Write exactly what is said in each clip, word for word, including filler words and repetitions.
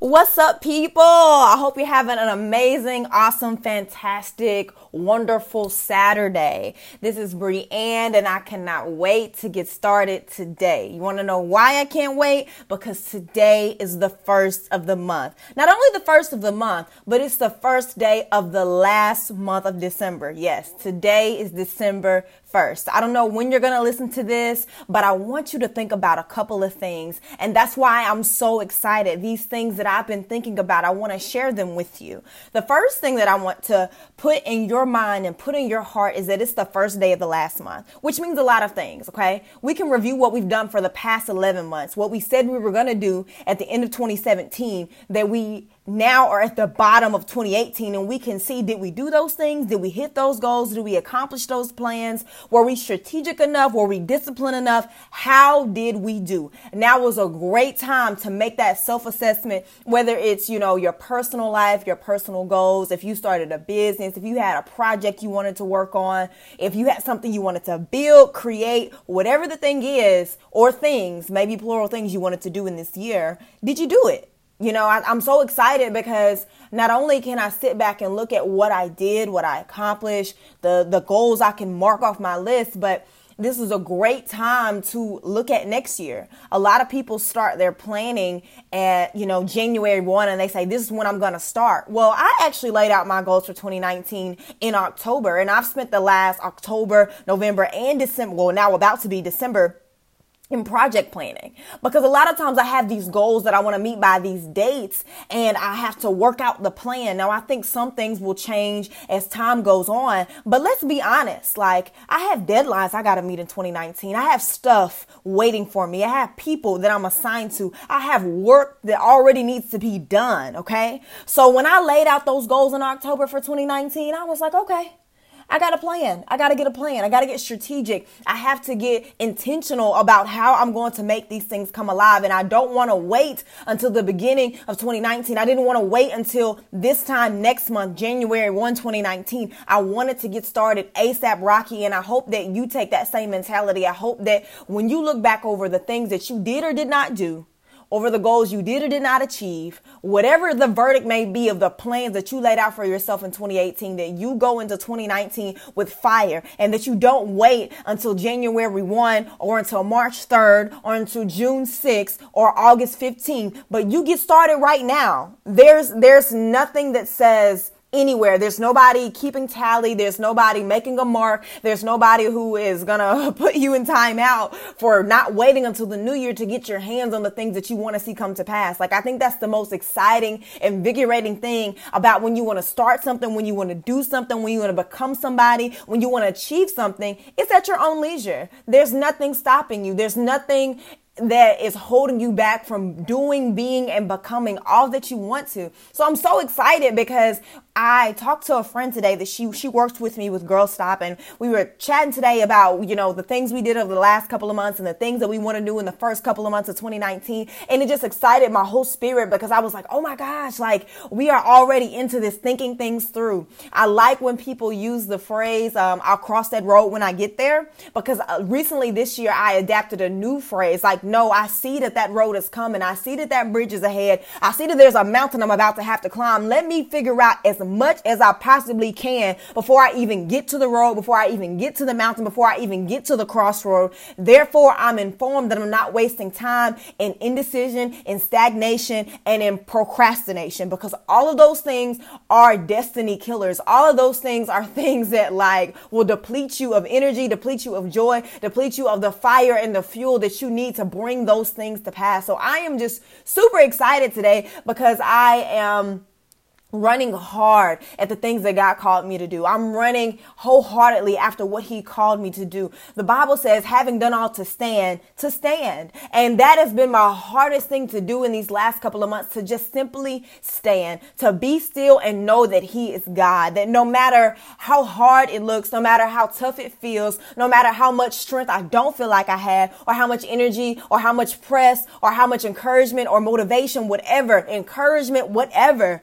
What's up, people? I hope you're having an amazing, awesome, fantastic, wonderful Saturday. This is Breanne, and I cannot wait to get started today. You want to know why I can't wait? Because today is the first of the month. Not only the first of the month, but it's the first day of the last month of December. Yes, today is December first. I don't know when you're going to listen to this, but I want you to think about a couple of things, and that's why I'm so excited. These things that I've been thinking about, I want to share them with you. The first thing that I want to put in your mind and put in your heart is that it's the first day of the last month, which means a lot of things, okay? We can review what we've done for the past eleven months, what we said we were going to do at the end of twenty seventeen, that we now are at the bottom of twenty eighteen, and we can see, did we do those things? Did we hit those goals? Did we accomplish those plans? Were we strategic enough? Were we disciplined enough? How did we do? Now was a great time to make that self-assessment, whether it's, you know, your personal life, your personal goals, if you started a business, if you had a project you wanted to work on, if you had something you wanted to build, create, whatever the thing is, or things, maybe plural things you wanted to do in this year, did you do it? You know, I, I'm so excited because not only can I sit back and look at what I did, what I accomplished, the, the goals I can mark off my list, but this is a great time to look at next year. A lot of people start their planning at, you know, January first, and they say, this is when I'm going to start. Well, I actually laid out my goals for twenty nineteen in October, and I've spent the last October, November, and December, well, now about to be December, in project planning, because a lot of times I have these goals that I want to meet by these dates, and I have to work out the plan. Now, I think some things will change as time goes on, but let's be honest. Like, I have deadlines I got to meet in twenty nineteen. I have stuff waiting for me. I have people that I'm assigned to. I have work that already needs to be done. Okay. So when I laid out those goals in October for twenty nineteen, I was like, okay, I got a plan. I got to get a plan. I got to get strategic. I have to get intentional about how I'm going to make these things come alive. And I don't want to wait until the beginning of twenty nineteen. I didn't want to wait until this time next month, January first, twenty nineteen. I wanted to get started ASAP Rocky. And I hope that you take that same mentality. I hope that when you look back over the things that you did or did not do, over the goals you did or did not achieve, whatever the verdict may be of the plans that you laid out for yourself in twenty eighteen, that you go into twenty nineteen with fire, and that you don't wait until January first or until March third or until June sixth or August fifteenth, but you get started right now. There's, there's nothing that says anywhere. There's nobody keeping tally. There's nobody making a mark. There's nobody who is going to put you in timeout for not waiting until the new year to get your hands on the things that you want to see come to pass. Like, I think that's the most exciting, invigorating thing about when you want to start something, when you want to do something, when you want to become somebody, when you want to achieve something. It's at your own leisure. There's nothing stopping you. There's nothing that is holding you back from doing, being, and becoming all that you want to. So I'm so excited because I talked to a friend today that she she works with me with Girl Stop, and we were chatting today about, you know, the things we did over the last couple of months and the things that we want to do in the first couple of months of twenty nineteen. And it just excited my whole spirit because I was like, oh my gosh, like, we are already into this, thinking things through. I like when people use the phrase, um, I'll cross that road when I get there, because recently this year I adapted a new phrase, like, no, I see that that road is coming. I see that that bridge is ahead. I see that there's a mountain I'm about to have to climb. Let me figure out as much as I possibly can before I even get to the road, before I even get to the mountain, before I even get to the crossroad. Therefore, I'm informed that I'm not wasting time in indecision, in stagnation, and in procrastination, because all of those things are destiny killers. All of those things are things that, like, will deplete you of energy, deplete you of joy, deplete you of the fire and the fuel that you need to bring those things to pass. So I am just super excited today because I am running hard at the things that God called me to do. I'm running wholeheartedly after what he called me to do. The Bible says, having done all to stand, to stand. And that has been my hardest thing to do in these last couple of months, to just simply stand, to be still and know that he is God, that no matter how hard it looks, no matter how tough it feels, no matter how much strength I don't feel like I have, or how much energy, or how much press, or how much encouragement or motivation, whatever, encouragement, whatever,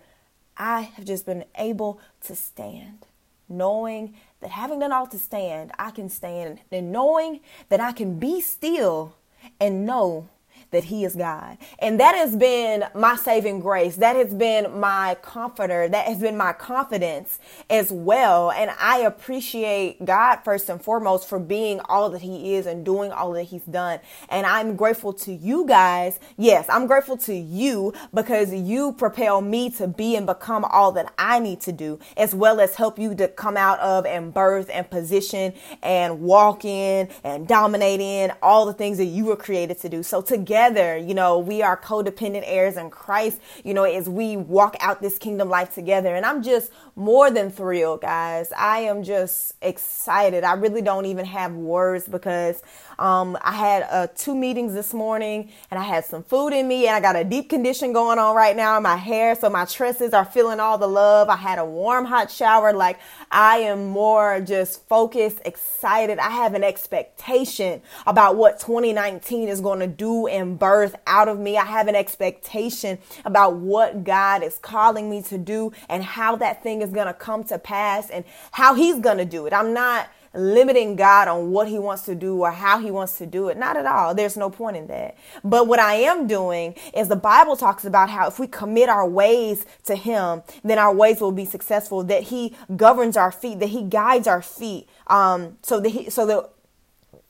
I have just been able to stand, knowing that having done all to stand, I can stand, and knowing that I can be still and know that he is God. And that has been my saving grace. That has been my comforter. That has been my confidence as well. And I appreciate God first and foremost for being all that he is and doing all that he's done. And I'm grateful to you guys. Yes, I'm grateful to you because you propel me to be and become all that I need to do, as well as help you to come out of and birth and position and walk in and dominate in all the things that you were created to do. So together, you know, we are codependent heirs in Christ, you know, as we walk out this kingdom life together. And I'm just more than thrilled, guys. I am just excited. I really don't even have words because um, I had uh, two meetings this morning and I had some food in me and I got a deep condition going on right now in my hair. So my tresses are feeling all the love. I had a warm, hot shower. Like, I am more just focused, excited. I have an expectation about what twenty nineteen is going to do and birth out of me. I have an expectation about what God is calling me to do and how that thing is going to come to pass and how he's going to do it. I'm not limiting God on what he wants to do or how he wants to do it. Not at all. There's no point in that. But what I am doing is the Bible talks about how if we commit our ways to him, then our ways will be successful, that he governs our feet, that he guides our feet. Um, so that he, so that,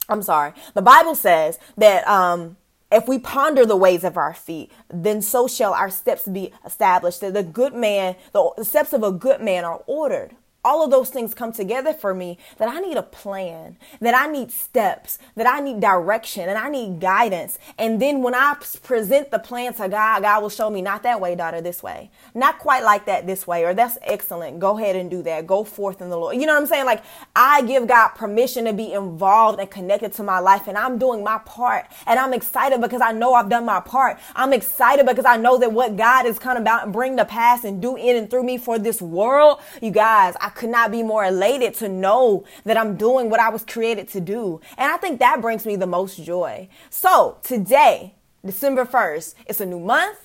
I'm sorry. The Bible says that, um, if we ponder the ways of our feet, then so shall our steps be established. That the good man, the steps of a good man are ordered. All of those things come together for me, that I need a plan, that I need steps, that I need direction, and I need guidance. And then when I present the plan to God, God will show me, not that way, daughter, this way. Not quite like that, this way. Or that's excellent. Go ahead and do that. Go forth in the Lord. You know what I'm saying? Like, I give God permission to be involved and connected to my life. And I'm doing my part. And I'm excited because I know I've done my part. I'm excited because I know that what God is coming about and bring to pass and do in and through me for this world, you guys, I I could not be more elated to know that I'm doing what I was created to do. And I think that brings me the most joy. So today, December first, it's a new month.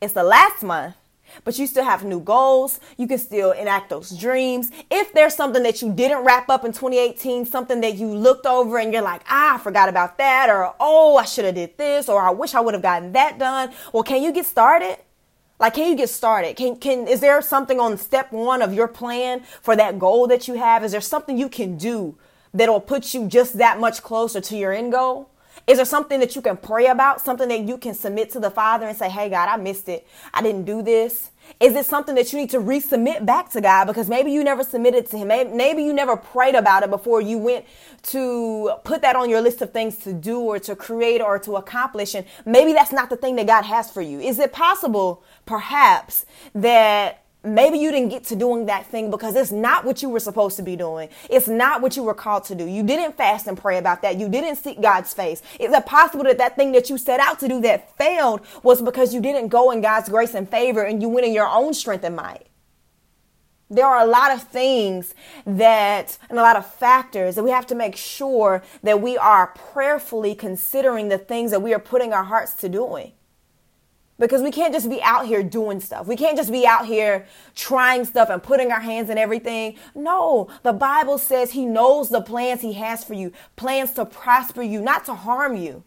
It's the last month, but you still have new goals. You can still enact those dreams. If there's something that you didn't wrap up in twenty eighteen, something that you looked over and you're like, ah, I forgot about that, or, oh, I should have did this, or I wish I would have gotten that done. Well, can you get started? Like, can you get started? Can, can, is there something on step one of your plan for that goal that you have? Is there something you can do that'll put you just that much closer to your end goal? Is there something that you can pray about? Something that you can submit to the Father and say, hey, God, I missed it. I didn't do this. Is it something that you need to resubmit back to God? Because maybe you never submitted to him. Maybe you never prayed about it before you went to put that on your list of things to do or to create or to accomplish. And maybe that's not the thing that God has for you. Is it possible, perhaps, that maybe you didn't get to doing that thing because it's not what you were supposed to be doing. It's not what you were called to do. You didn't fast and pray about that. You didn't seek God's face. Is it possible that that thing that you set out to do that failed was because you didn't go in God's grace and favor and you went in your own strength and might? There are a lot of things that, and a lot of factors that we have to make sure that we are prayerfully considering the things that we are putting our hearts to doing. Because we can't just be out here doing stuff. We can't just be out here trying stuff and putting our hands in everything. No, the Bible says he knows the plans he has for you, plans to prosper you, not to harm you.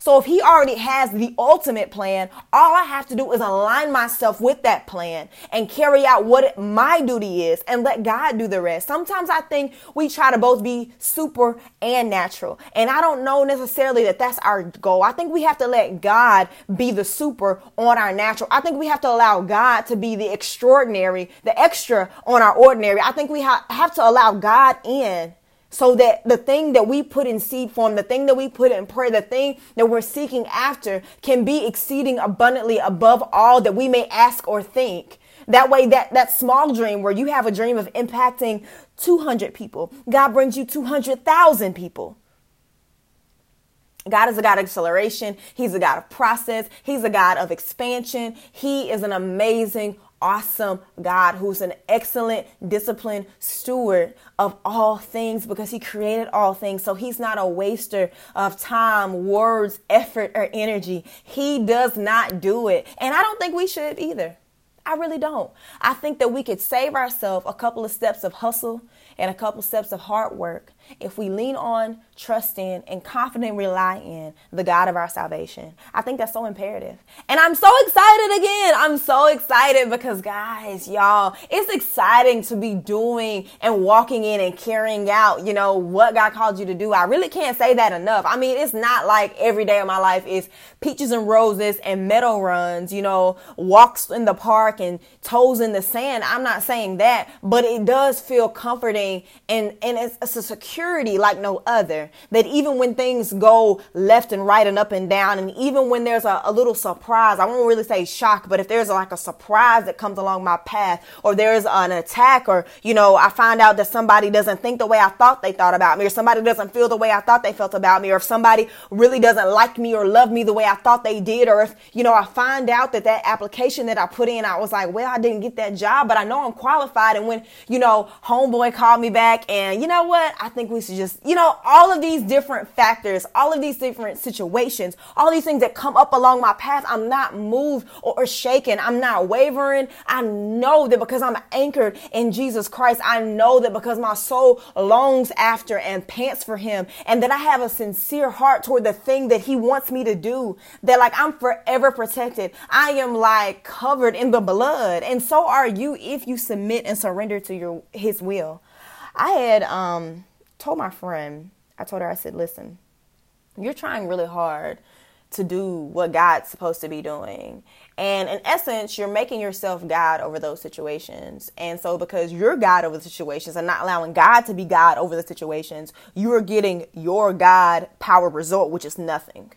So if he already has the ultimate plan, all I have to do is align myself with that plan and carry out what my duty is and let God do the rest. Sometimes I think we try to both be super and natural. And I don't know necessarily that that's our goal. I think we have to let God be the super on our natural. I think we have to allow God to be the extraordinary, the extra on our ordinary. I think we ha- have to allow God in. So that the thing that we put in seed form, the thing that we put in prayer, the thing that we're seeking after can be exceeding abundantly above all that we may ask or think. That way, that, that small dream where you have a dream of impacting two hundred people, God brings you two hundred thousand people. God is a God of acceleration. He's a God of process. He's a God of expansion. He is an amazing awesome God who's an excellent, disciplined steward of all things because he created all things. So he's not a waster of time, words, effort, or energy. He does not do it. And I don't think we should either. I really don't. I think that we could save ourselves a couple of steps of hustle and a couple steps of hard work if we lean on, trust in, and confidently rely in the God of our salvation. I think that's so imperative. And I'm so excited again. I'm so excited because, guys, y'all, it's exciting to be doing and walking in and carrying out, you know, what God called you to do. I really can't say that enough. I mean, it's not like every day of my life is peaches and roses and meadow runs, you know, walks in the park and toes in the sand. I'm not saying that, but it does feel comforting and, and it's, it's a security like no other, that even when things go left and right and up and down, and even when there's a, a little surprise, I won't really say shock, but if there's like a surprise that comes along my path, or there's an attack, or, you know, I find out that somebody doesn't think the way I thought they thought about me, or somebody doesn't feel the way I thought they felt about me, or if somebody really doesn't like me or love me the way I thought they did, or if, you know, I find out that that application that I put in, I was like, well, I didn't get that job, but I know I'm qualified. And when, you know, homeboy called me back and, you know what, I think we should just, you know, all of these different factors, all of these different situations, all these things that come up along my path, I'm not moved or shaken. I'm not wavering. I know that because I'm anchored in Jesus Christ. I know that because my soul longs after and pants for him, and that I have a sincere heart toward the thing that he wants me to do, that like I'm forever protected. I am like covered in the blood. And so are you if you submit and surrender to your his will. I had um, told my friend, I told her, I said, listen, you're trying really hard to do what God's supposed to be doing. And in essence, you're making yourself God over those situations. And so because you're God over the situations and not allowing God to be God over the situations, you are getting your God power result, which is nothing.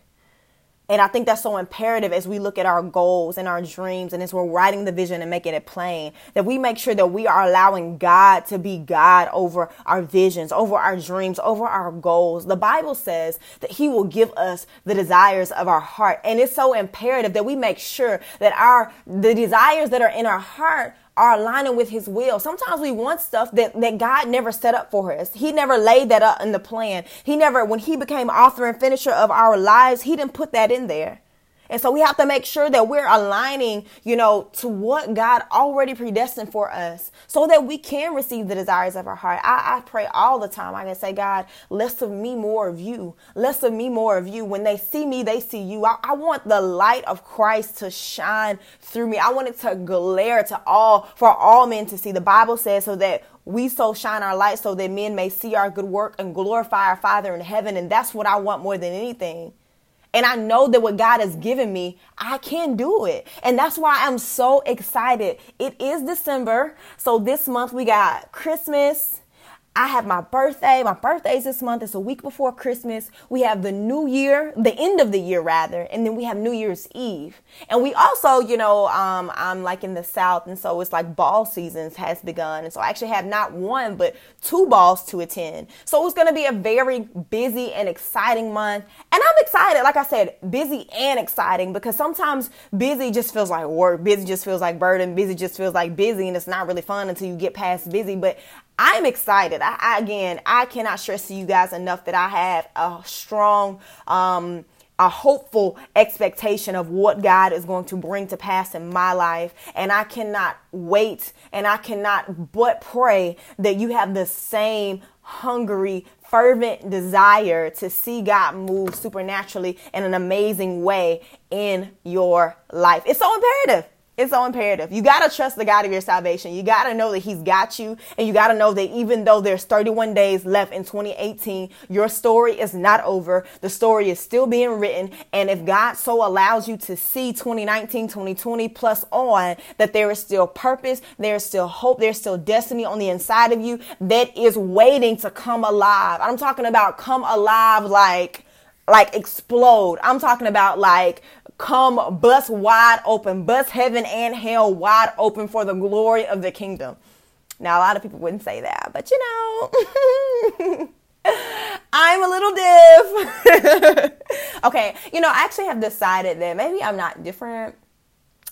And I think that's so imperative as we look at our goals and our dreams, and as we're writing the vision and making it plain, that we make sure that we are allowing God to be God over our visions, over our dreams, over our goals. The Bible says that he will give us the desires of our heart. And it's so imperative that we make sure that our the desires that are in our heart are aligning with his will. Sometimes we want stuff that, that God never set up for us. He never laid that up in the plan. He never, when he became author and finisher of our lives, he didn't put that in there. And so we have to make sure that we're aligning, you know, to what God already predestined for us, so that we can receive the desires of our heart. I, I pray all the time. I can say, God, less of me, more of you. Less of me, more of you. When they see me, they see you. I, I want the light of Christ to shine through me. I want it to glare to all, for all men to see. The Bible says so that we so shine our light so that men may see our good work and glorify our Father in heaven. And that's what I want more than anything. And I know that what God has given me, I can do it. And that's why I'm so excited. It is December. So this month we got Christmas. I have my birthday. My birthday's this month. It's a week before Christmas. We have the new year, the end of the year rather. And then we have New Year's Eve. And we also, you know, um, I'm like in the South. And so it's like ball seasons has begun. And so I actually have not one, but two balls to attend. So it's going to be a very busy and exciting month. And I'm excited. Like I said, busy and exciting, because sometimes busy just feels like work. Busy just feels like burden. Busy just feels like busy. And it's not really fun until you get past busy. But I'm excited. I, I, again, I cannot stress to you guys enough that I have a strong, um, a hopeful expectation of what God is going to bring to pass in my life. And I cannot wait, and I cannot but pray that you have the same hungry, fervent desire to see God move supernaturally in an amazing way in your life. It's so imperative. It's so imperative. You got to trust the God of your salvation. You got to know that he's got you. And you got to know that even though there's thirty-one days left in twenty eighteen, your story is not over. The story is still being written. And if God so allows you to see twenty nineteen, twenty twenty plus on, that there is still purpose. There's still hope. There's still destiny on the inside of you that is waiting to come alive. I'm talking about come alive like, like explode. I'm talking about like, come bust wide open, bust heaven and hell wide open for the glory of the kingdom. Now, a lot of people wouldn't say that, but you know, I'm a little diff. Okay, you know, I actually have decided that maybe I'm not different.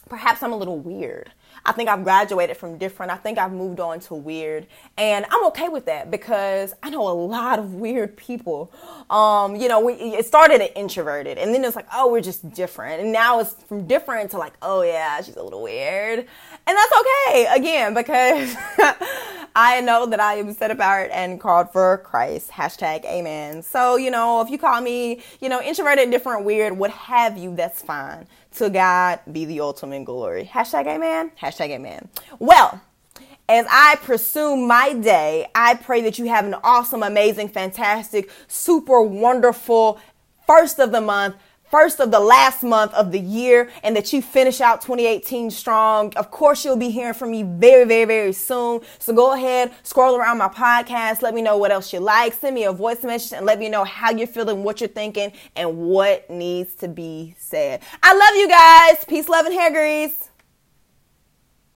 Perhaps I'm a little weird. I think I've graduated from different. I think I've moved on to weird. And I'm okay with that, because I know a lot of weird people. Um, you know, we, it started at introverted, and then it's like, oh, we're just different. And now it's from different to like, oh yeah, she's a little weird. And that's okay, again, because I know that I am set apart and called for Christ. Hashtag amen. So, you know, if you call me, you know, introverted, different, weird, what have you, that's fine. To God be the ultimate glory. Hashtag amen. Hashtag amen. Well, as I pursue my day, I pray that you have an awesome, amazing, fantastic, super wonderful first of the month, first of the last month of the year, and that you finish out twenty eighteen strong. Of course, you'll be hearing from me very, very, very soon. So go ahead, scroll around my podcast. Let me know what else you like. Send me a voice message and let me know how you're feeling, what you're thinking, and what needs to be said. I love you guys. Peace, love, and hair grease.